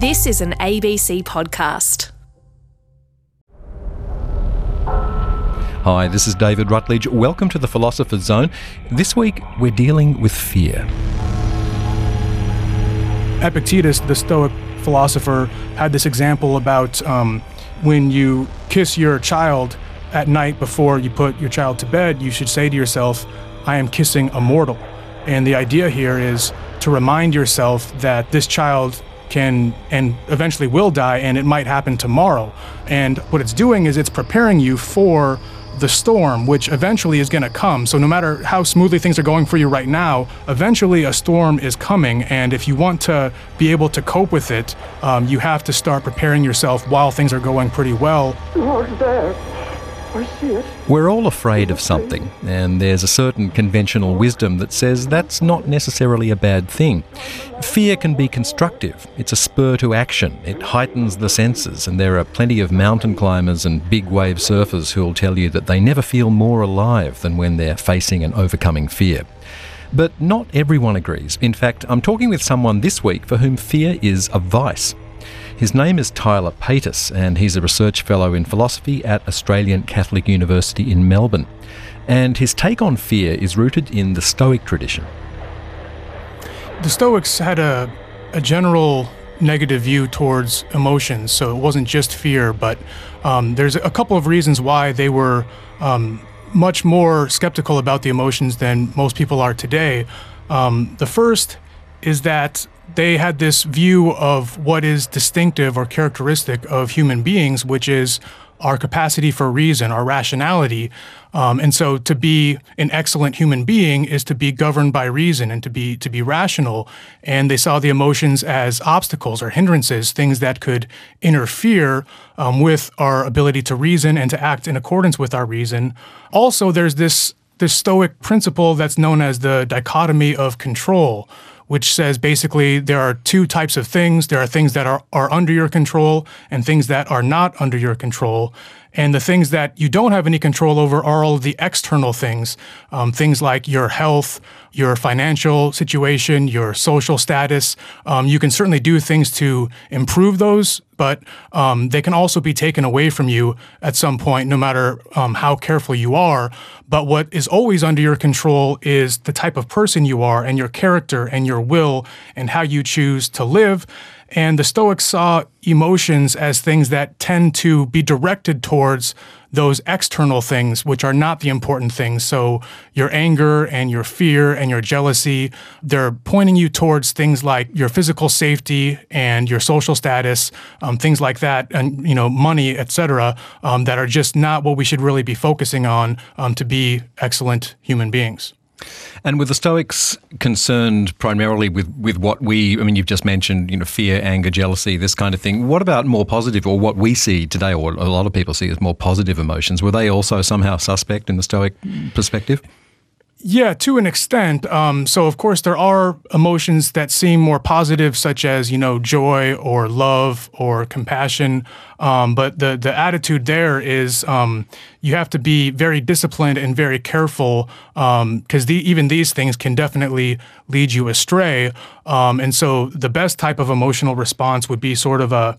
This is an ABC podcast. Hi, this is David Rutledge. Welcome to the Philosopher's Zone. This week, we're dealing with fear. Epictetus, the Stoic philosopher, had this example about when you kiss your child at night before you put your child to bed, you should say to yourself, I am kissing a mortal. And the idea here is to remind yourself that this child can and eventually will die, and it might happen tomorrow. And what it's doing is it's preparing you for the storm, which eventually is going to come. So no matter how smoothly things are going for you right now, eventually a storm is coming. And if you want to be able to cope with it, you have to start preparing yourself while things are going pretty well. Lord, there. We're all afraid of something, and there's a certain conventional wisdom that says that's not necessarily a bad thing. Fear can be constructive. It's a spur to action. It heightens the senses, and there are plenty of mountain climbers and big wave surfers who'll tell you that they never feel more alive than when they're facing and overcoming fear. But not everyone agrees. In fact, I'm talking with someone this week for whom fear is a vice. His name is Tyler Paytas, and he's a research fellow in philosophy at Australian Catholic University in Melbourne. And his take on fear is rooted in the Stoic tradition. The Stoics had a general negative view towards emotions, so it wasn't just fear, but there's a couple of reasons why they were much more skeptical about the emotions than most people are today. The first is that they had this view of what is distinctive or characteristic of human beings, which is our capacity for reason, our rationality. And so to be an excellent human being is to be governed by reason and to be rational. And they saw the emotions as obstacles or hindrances, things that could interfere with our ability to reason and to act in accordance with our reason. Also, there's this Stoic principle that's known as the dichotomy of control, which says basically there are two types of things. There are things that are under your control and things that are not under your control. And the things that you don't have any control over are all of the external things, things like your health, your financial situation, your social status. You can certainly do things to improve those, but they can also be taken away from you at some point, no matter how careful you are. But what is always under your control is the type of person you are and your character and your will and how you choose to live. And the Stoics saw emotions as things that tend to be directed towards those external things, which are not the important things. So your anger and your fear and your jealousy, they're pointing you towards things like your physical safety and your social status, things like that, and money, etc., that are just not what we should really be focusing on to be excellent human beings. And were the Stoics concerned primarily with what we, you've just mentioned, fear, anger, jealousy, this kind of thing. What about more positive, or what we see today, or a lot of people see as more positive emotions? Were they also somehow suspect in the Stoic perspective? Yeah, to an extent. So, of course, there are emotions that seem more positive, such as, joy or love or compassion. But the attitude there is you have to be very disciplined and very careful because even these things can definitely lead you astray. And so the best type of emotional response would be sort of a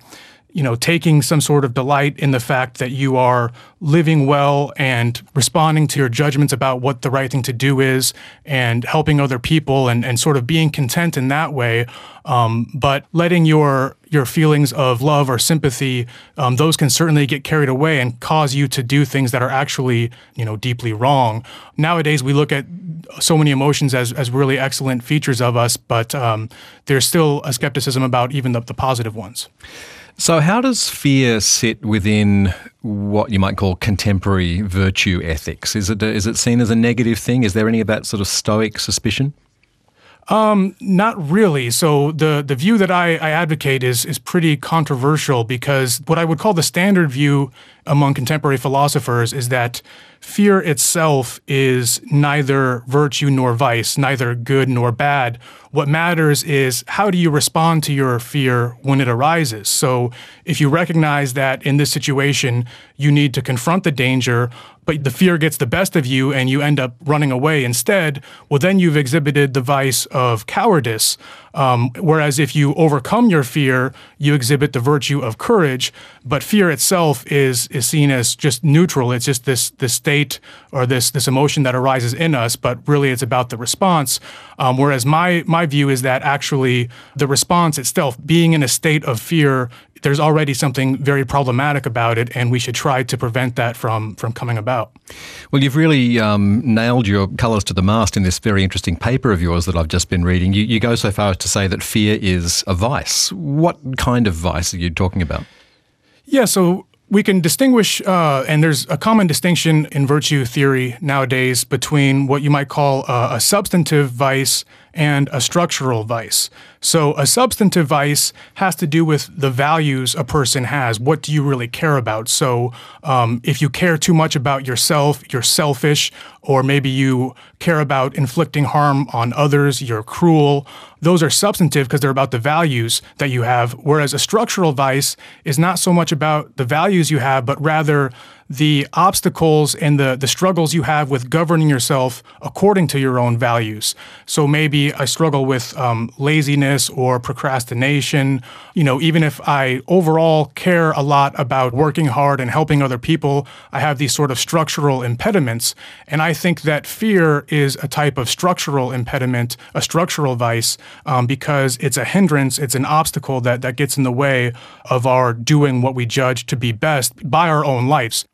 taking some sort of delight in the fact that you are living well and responding to your judgments about what the right thing to do is and helping other people and sort of being content in that way. But letting your feelings of love or sympathy, those can certainly get carried away and cause you to do things that are actually, deeply wrong. Nowadays, we look at so many emotions as really excellent features of us, but there's still a skepticism about even the positive ones. So how does fear sit within what you might call contemporary virtue ethics? Is it seen as a negative thing? Is there any of that sort of Stoic suspicion? Not really. So the view that I advocate is pretty controversial because what I would call the standard view among contemporary philosophers is that fear itself is neither virtue nor vice, neither good nor bad. What matters is how do you respond to your fear when it arises. So if you recognize that in this situation you need to confront the danger, but the fear gets the best of you and you end up running away instead, well, then you've exhibited the vice of cowardice. Whereas if you overcome your fear, you exhibit the virtue of courage, but fear itself is seen as just neutral. It's just this state or this emotion that arises in us, but really it's about the response. Whereas my view is that actually the response itself, being in a state of fear, there's already something very problematic about it, and we should try to prevent that from coming about. Well, you've really nailed your colours to the mast in this very interesting paper of yours that I've just been reading. You go so far as to say that fear is a vice. What kind of vice are you talking about? Yeah, so we can distinguish, and there's a common distinction in virtue theory nowadays between what you might call a substantive vice and a structural vice. So a substantive vice has to do with the values a person has. What do you really care about? So if you care too much about yourself, you're selfish, or maybe you care about inflicting harm on others, you're cruel. Those are substantive because they're about the values that you have, whereas a structural vice is not so much about the values you have, but rather the obstacles and the struggles you have with governing yourself according to your own values. So maybe I struggle with laziness or procrastination. You know, even if I overall care a lot about working hard and helping other people, I have these sort of structural impediments. And I think that fear is a type of structural impediment, a structural vice, because it's a hindrance, it's an obstacle that gets in the way of our doing what we judge to be best by our own lights.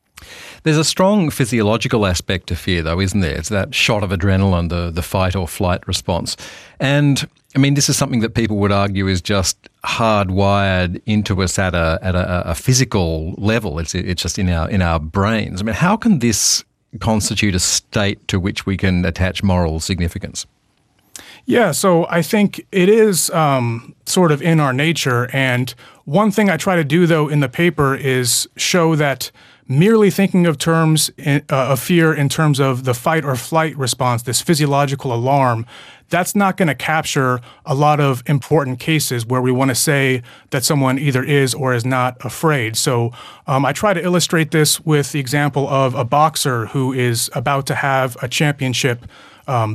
There's a strong physiological aspect to fear, though, isn't there? It's that shot of adrenaline, the fight or flight response. And, I mean, this is something that people would argue is just hardwired into us at a physical level. It's just in our brains. I mean, how can this constitute a state to which we can attach moral significance? Yeah, so I think it is sort of in our nature. And one thing I try to do, though, in the paper is show that merely thinking of terms of fear in terms of the fight or flight response, this physiological alarm, that's not going to capture a lot of important cases where we want to say that someone either is or is not afraid. So I try to illustrate this with the example of a boxer who is about to have a championship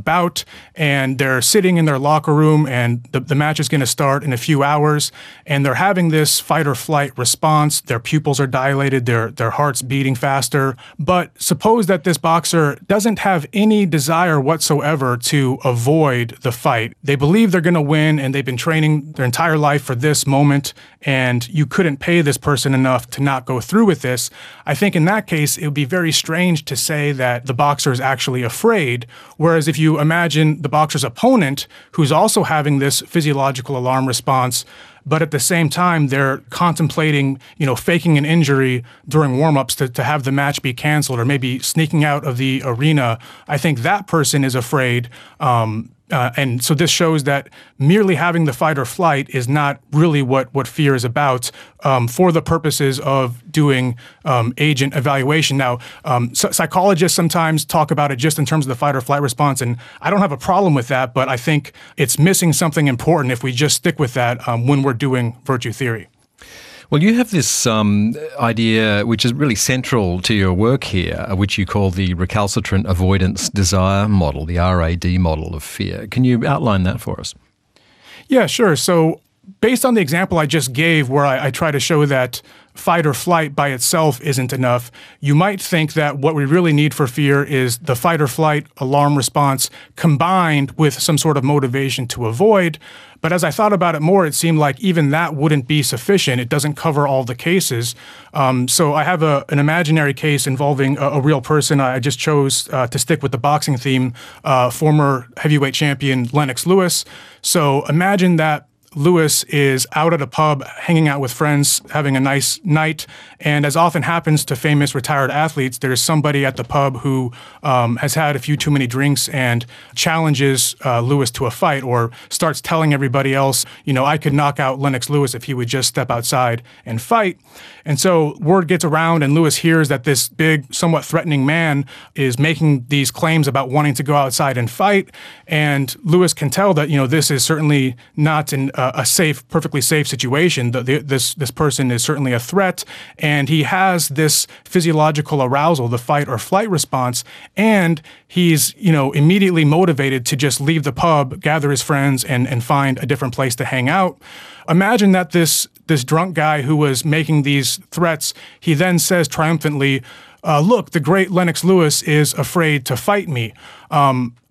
bout, and they're sitting in their locker room, and the match is going to start in a few hours, and they're having this fight or flight response. Their pupils are dilated, their heart's beating faster. But suppose that this boxer doesn't have any desire whatsoever to avoid the fight. They believe they're going to win, and they've been training their entire life for this moment, and you couldn't pay this person enough to not go through with this. I think in that case, it would be very strange to say that the boxer is actually afraid, whereas if you imagine the boxer's opponent, who's also having this physiological alarm response, but at the same time, they're contemplating, you know, faking an injury during warm-ups to have the match be canceled, or maybe sneaking out of the arena. I think that person is afraid. And so this shows that merely having the fight or flight is not really what fear is about for the purposes of doing agent evaluation. Now, psychologists sometimes talk about it just in terms of the fight or flight response, and I don't have a problem with that, but I think it's missing something important if we just stick with that when we're doing virtue theory. Well, you have this idea which is really central to your work here, which you call the Recalcitrant Avoidance Desire model, the RAD model of fear. Can you outline that for us? Yeah, sure. So based on the example I just gave where I try to show that fight or flight by itself isn't enough, you might think that what we really need for fear is the fight or flight alarm response combined with some sort of motivation to avoid. But as I thought about it more, it seemed like even that wouldn't be sufficient. It doesn't cover all the cases. So I have an imaginary case involving a real person. I just chose to stick with the boxing theme, former heavyweight champion Lennox Lewis. So imagine that Lewis is out at a pub, hanging out with friends, having a nice night, and as often happens to famous retired athletes, there's somebody at the pub who has had a few too many drinks and challenges Lewis to a fight, or starts telling everybody else, you know, I could knock out Lennox Lewis if he would just step outside and fight. And so word gets around, and Lewis hears that this big, somewhat threatening man is making these claims about wanting to go outside and fight, and Lewis can tell that, you know, this is certainly not an a safe, perfectly safe situation. This person is certainly a threat, and he has this physiological arousal, the fight or flight response, and he's, you know, immediately motivated to just leave the pub, gather his friends, and find a different place to hang out. Imagine that this drunk guy who was making these threats, he then says triumphantly, look, the great Lennox Lewis is afraid to fight me.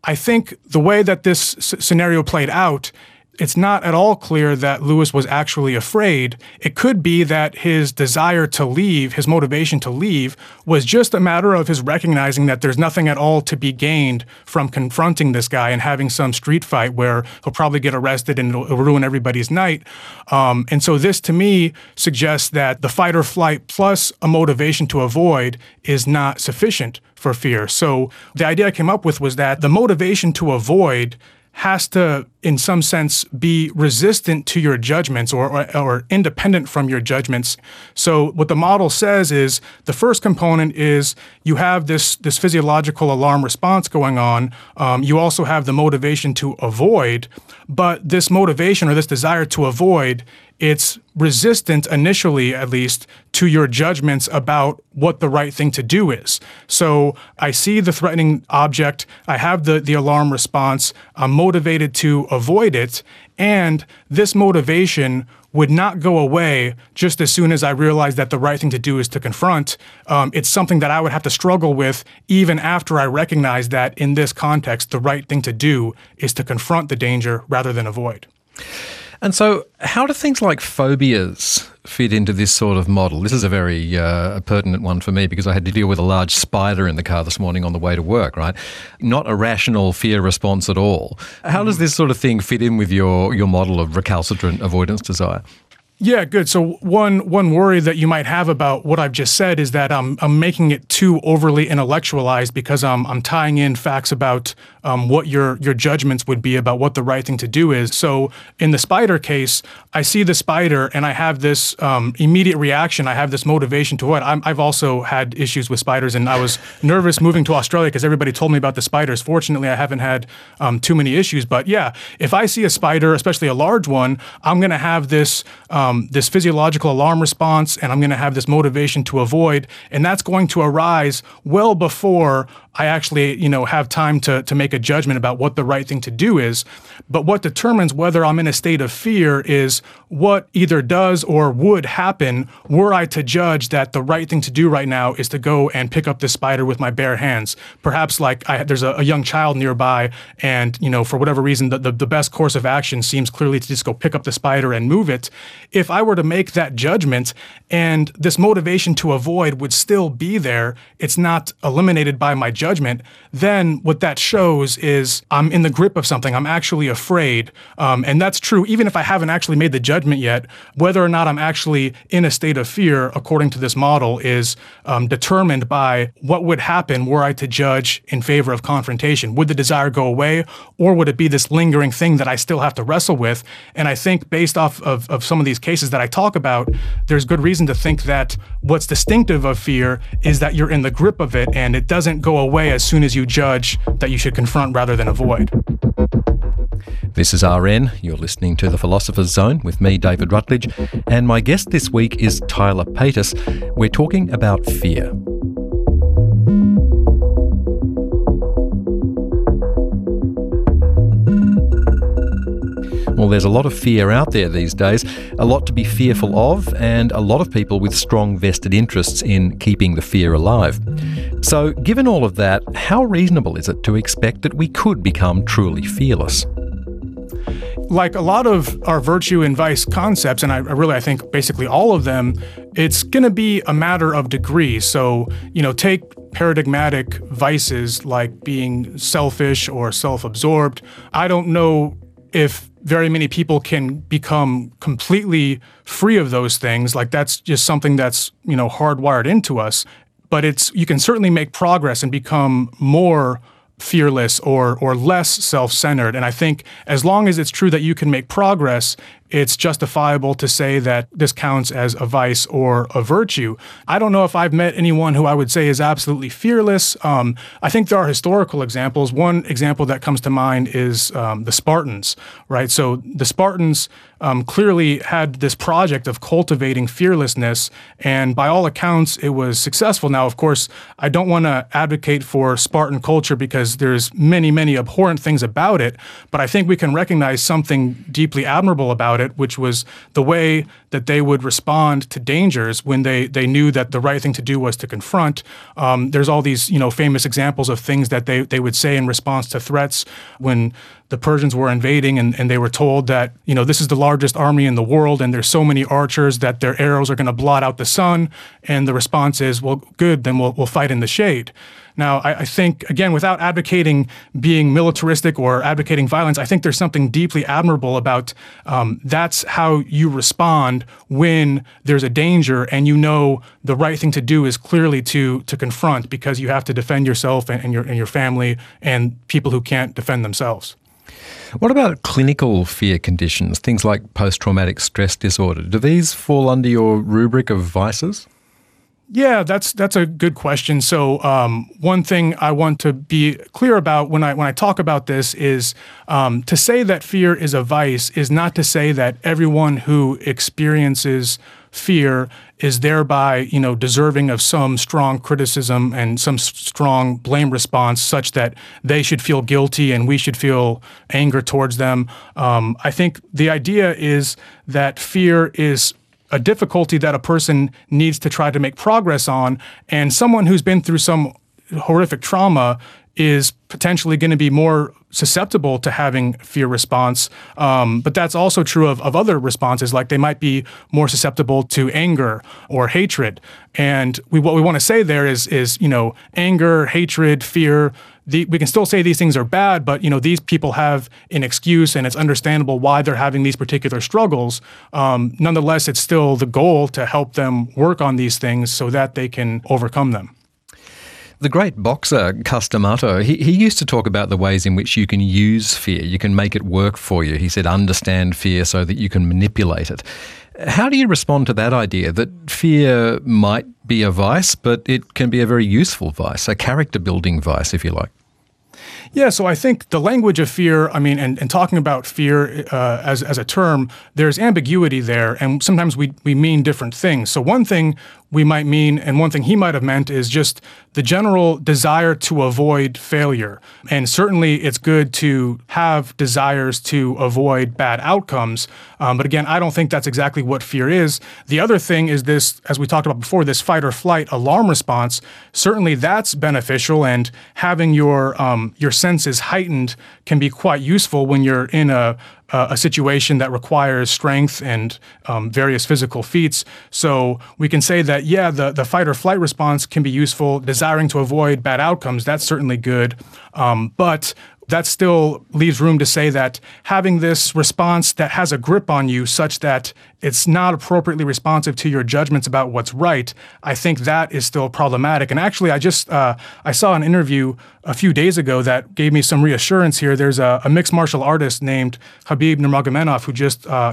I think the way that this scenario played out, it's not at all clear that Lewis was actually afraid. It could be that his desire to leave, his motivation to leave, was just a matter of his recognizing that there's nothing at all to be gained from confronting this guy and having some street fight where he'll probably get arrested and it'll ruin everybody's night. And so this, to me, suggests that the fight or flight plus a motivation to avoid is not sufficient for fear. So the idea I came up with was that the motivation to avoid has to, in some sense, be resistant to your judgments or independent from your judgments. So what the model says is the first component is you have this physiological alarm response going on. You also have the motivation to avoid, but this motivation or this desire to avoid, it's resistant initially, at least, to your judgments about what the right thing to do is. So I see the threatening object, I have the alarm response, I'm motivated to avoid it, and this motivation would not go away just as soon as I realize that the right thing to do is to confront. It's something that I would have to struggle with even after I recognize that in this context, the right thing to do is to confront the danger rather than avoid. And so how do things like phobias fit into this sort of model? This is a very pertinent one for me because I had to deal with a large spider in the car this morning on the way to work, right? Not a rational fear response at all. How does this sort of thing fit in with your model of recalcitrant avoidance desire? Yeah, good. So one worry that you might have about what I've just said is that I'm making it too overly intellectualized because I'm tying in facts about what your judgments would be about what the right thing to do is. So in the spider case, I see the spider and I have this immediate reaction. I have this motivation to what? I've also had issues with spiders, and I was nervous moving to Australia because everybody told me about the spiders. Fortunately, I haven't had too many issues. But yeah, if I see a spider, especially a large one, I'm going to have this physiological alarm response, and I'm going to have this motivation to avoid, and that's going to arise well before I actually, you know, have time to make a judgment about what the right thing to do is. But what determines whether I'm in a state of fear is what either does or would happen were I to judge that the right thing to do right now is to go and pick up this spider with my bare hands. Perhaps like there's a young child nearby, and, you know, for whatever reason, the best course of action seems clearly to just go pick up the spider and move it. If I were to make that judgment and this motivation to avoid would still be there, it's not eliminated by my judgment, then what that shows is I'm in the grip of something. I'm actually afraid. And that's true even if I haven't actually made the judgment yet. Whether or not I'm actually in a state of fear, according to this model, is determined by what would happen were I to judge in favor of confrontation. Would the desire go away, or would it be this lingering thing that I still have to wrestle with? And I think based off of some of these cases that I talk about, there's good reason to think that what's distinctive of fear is that you're in the grip of it and it doesn't go away as soon as you judge that you should confront rather than avoid. This is RN. You're listening to The Philosopher's Zone with me, David Rutledge, and my guest this week is Tyler Paytas. We're talking about fear. Well, there's a lot of fear out there these days, a lot to be fearful of, and a lot of people with strong vested interests in keeping the fear alive. So, given all of that, how reasonable is it to expect that we could become truly fearless? Like a lot of our virtue and vice concepts, and I think basically all of them, it's going to be a matter of degree. So, you know, take paradigmatic vices like being selfish or self-absorbed. I don't know if very many people can become completely free of those things. Like that's just something that's, you know, hardwired into us. But you can certainly make progress and become more fearless or less self-centered. And I think as long as it's true that you can make progress, it's justifiable to say that this counts as a vice or a virtue. I don't know if I've met anyone who I would say is absolutely fearless. I think there are historical examples. One example that comes to mind is the Spartans, right? So the Spartans clearly had this project of cultivating fearlessness, and by all accounts, it was successful. Now, of course, I don't want to advocate for Spartan culture because there's many, many abhorrent things about it, but I think we can recognize something deeply admirable about it, which was the way that they would respond to dangers when they knew that the right thing to do was to confront. There's all these famous examples of things that they would say in response to threats when the Persians were invading, and they were told that, this is the largest army in the world and there's so many archers that their arrows are going to blot out the sun. And the response is, well, good, then we'll fight in the shade. Now, I think, again, without advocating being militaristic or advocating violence, I think there's something deeply admirable about that's how you respond when there's a danger and you know the right thing to do is clearly to confront, because you have to defend yourself and your family and people who can't defend themselves. What about clinical fear conditions, things like post-traumatic stress disorder? Do these fall under your rubric of vices? Yeah, that's a good question. So one thing I want to be clear about when I talk about this is to say that fear is a vice is not to say that everyone who experiences fear is thereby, deserving of some strong criticism and some strong blame response such that they should feel guilty and we should feel anger towards them. I think the idea is that fear is a difficulty that a person needs to try to make progress on, and someone who's been through some horrific trauma is potentially going to be more susceptible to having fear response. But that's also true of other responses, like they might be more susceptible to anger or hatred. And what we want to say there is anger, hatred, fear. We can still say these things are bad, but these people have an excuse, and it's understandable why they're having these particular struggles. Nonetheless, it's still the goal to help them work on these things so that they can overcome them. The great boxer Castamato, he used to talk about the ways in which you can use fear, you can make it work for you. He said, understand fear so that you can manipulate it. How do you respond to that idea that fear might be a vice, but it can be a very useful vice, a character-building vice, if you like? Yeah, so I think the language of fear, and talking about fear as a term, there's ambiguity there, and sometimes we mean different things. So one thing we might mean, and one thing he might have meant, is just the general desire to avoid failure. And certainly it's good to have desires to avoid bad outcomes. But again, I don't think that's exactly what fear is. The other thing is this, as we talked about before, this fight or flight alarm response. Certainly that's beneficial, and having your senses heightened can be quite useful when you're in a situation that requires strength and various physical feats. So we can say that, yeah, the fight or flight response can be useful. Desiring to avoid bad outcomes, that's certainly good. But that still leaves room to say that having this response that has a grip on you such that it's not appropriately responsive to your judgments about what's right, I think that is still problematic. And actually, I saw an interview a few days ago that gave me some reassurance here. There's a mixed martial artist named Habib Nurmagomedov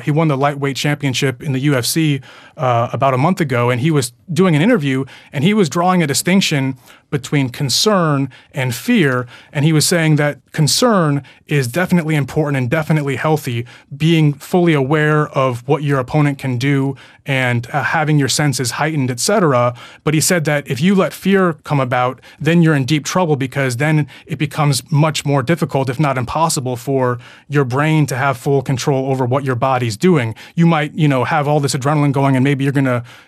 who he won the lightweight championship in the UFC about a month ago, and he was doing an interview, and he was drawing a distinction between concern and fear, and he was saying that concern is definitely important and definitely healthy, being fully aware of what your opponent can do and having your senses heightened, etc. But he said that if you let fear come about, then you're in deep trouble, because then it becomes much more difficult, if not impossible, for your brain to have full control over what your body's doing. You might, have all this adrenaline going, and maybe you're going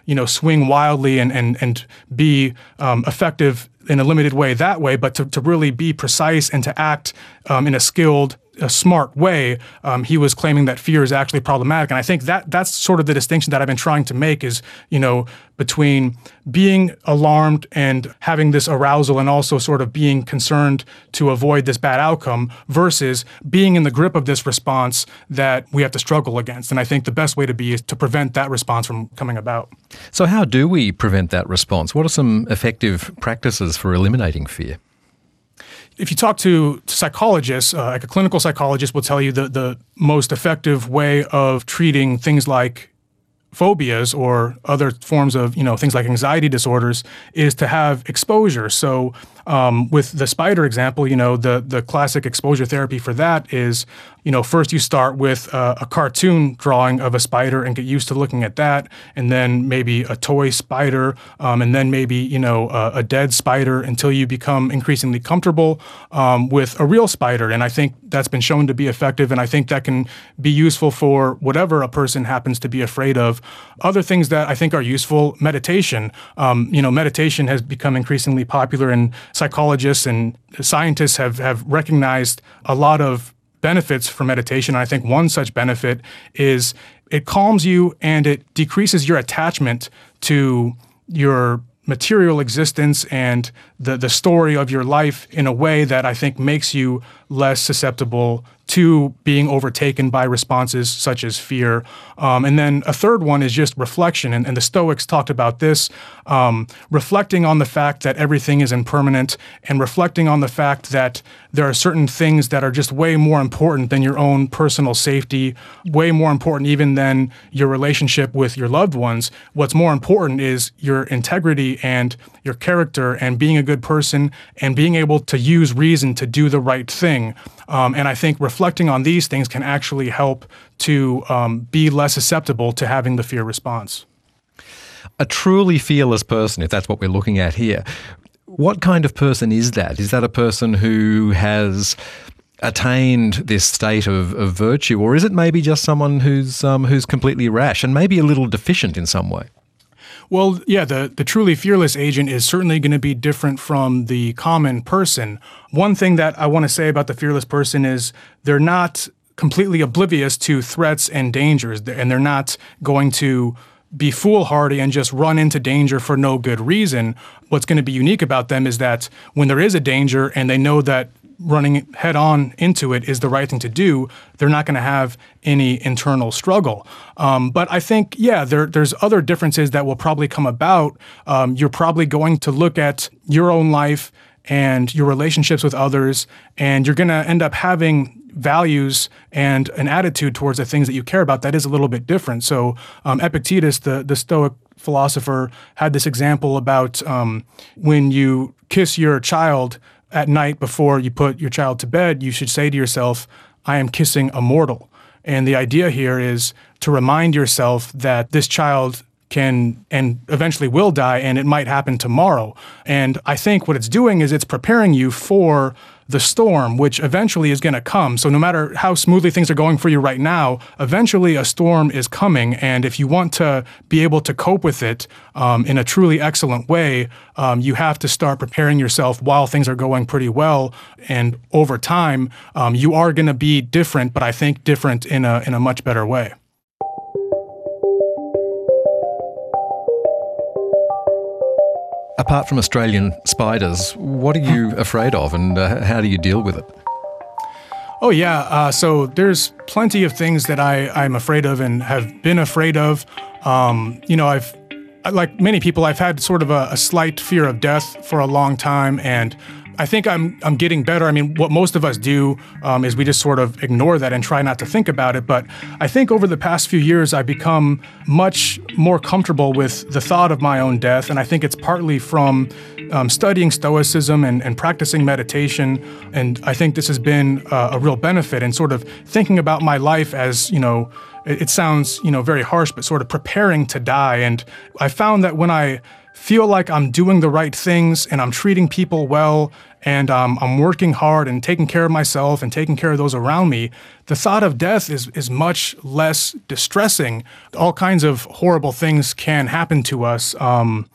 to, swing wildly and be effective in a limited way that way, but to really be precise and to act in a skilled, a smart way, he was claiming that fear is actually problematic. And I think that's sort of the distinction that I've been trying to make is, between being alarmed and having this arousal and also sort of being concerned to avoid this bad outcome versus being in the grip of this response that we have to struggle against. And I think the best way to be is to prevent that response from coming about. So how do we prevent that response? What are some effective practices for eliminating fear? If you talk to psychologists, like a clinical psychologist will tell you the most effective way of treating things like phobias or other forms of, you know, things like anxiety disorders is to have exposure. So with the spider example, you know, the classic exposure therapy for that is, you know, first you start with a cartoon drawing of a spider and get used to looking at that, and then maybe a toy spider, and then maybe, you know, a dead spider until you become increasingly comfortable with a real spider. And I think that's been shown to be effective, and I think that can be useful for whatever a person happens to be afraid of. Other things that I think are useful, meditation. You know, meditation has become increasingly popular, and psychologists and scientists have recognized a lot of benefits for meditation. And I think one such benefit is it calms you and it decreases your attachment to your material existence and the story of your life in a way that I think makes you less susceptible to being overtaken by responses such as fear. And then a third one is just reflection. And the Stoics talked about this, reflecting on the fact that everything is impermanent and reflecting on the fact that there are certain things that are just way more important than your own personal safety, way more important even than your relationship with your loved ones. What's more important is your integrity and your character and being a good person and being able to use reason to do the right thing. And I think reflecting on these things can actually help to be less susceptible to having the fear response. A truly fearless person, if that's what we're looking at here, what kind of person is that? Is that a person who has attained this state of virtue, or is it maybe just someone who's completely rash and maybe a little deficient in some way? Well, yeah, the truly fearless agent is certainly going to be different from the common person. One thing that I want to say about the fearless person is they're not completely oblivious to threats and dangers, and they're not going to be foolhardy and just run into danger for no good reason. What's going to be unique about them is that when there is a danger and they know that running head-on into it is the right thing to do, they're not going to have any internal struggle. But I think, yeah, there's other differences that will probably come about. You're probably going to look at your own life and your relationships with others, and you're going to end up having values and an attitude towards the things that you care about that is a little bit different. So Epictetus, the Stoic philosopher, had this example about when you kiss your child at night before you put your child to bed, you should say to yourself, "I am kissing a mortal." And the idea here is to remind yourself that this child can and eventually will die, and it might happen tomorrow. And I think what it's doing is it's preparing you for the storm, which eventually is going to come. So no matter how smoothly things are going for you right now, eventually a storm is coming. And if you want to be able to cope with it in a truly excellent way, you have to start preparing yourself while things are going pretty well. And over time, you are going to be different, but I think different in a much better way. Apart from Australian spiders, what are you afraid of, and how do you deal with it? Oh yeah, so there's plenty of things that I'm afraid of and have been afraid of. You know, like many people, I've had sort of a slight fear of death for a long time, and I think I'm getting better. I mean, what most of us do is we just sort of ignore that and try not to think about it. But I think over the past few years, I've become much more comfortable with the thought of my own death. And I think it's partly from studying Stoicism and practicing meditation. And I think this has been a real benefit in sort of thinking about my life as, you know, it sounds, you know, very harsh, but sort of preparing to die. And I found that when I feel like I'm doing the right things and I'm treating people well and I'm working hard and taking care of myself and taking care of those around me, the thought of death is much less distressing. All kinds of horrible things can happen to us. And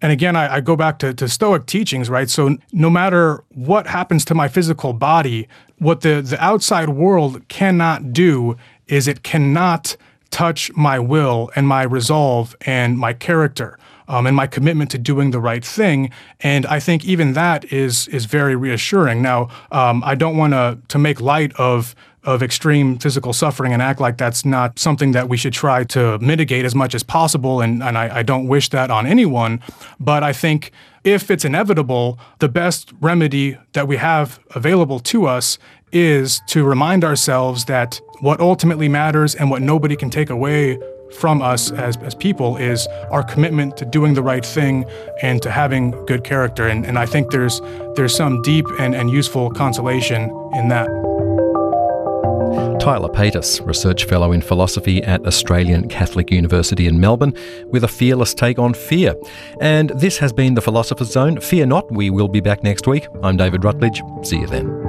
again, I go back to Stoic teachings, right? So no matter what happens to my physical body, what the outside world cannot do is it cannot touch my will and my resolve and my character. And my commitment to doing the right thing. And I think even that is very reassuring. Now, I don't want to make light of of extreme physical suffering and act like that's not something that we should try to mitigate as much as possible. And I don't wish that on anyone. But I think if it's inevitable, the best remedy that we have available to us is to remind ourselves that what ultimately matters and what nobody can take away from us as people is our commitment to doing the right thing and to having good character. And I think there's some deep and useful consolation in that. Tyler Paytas, Research Fellow in Philosophy at Australian Catholic University in Melbourne, with a fearless take on fear. And this has been the Philosopher's Zone. Fear not, we will be back next week. I'm David Rutledge. See you then.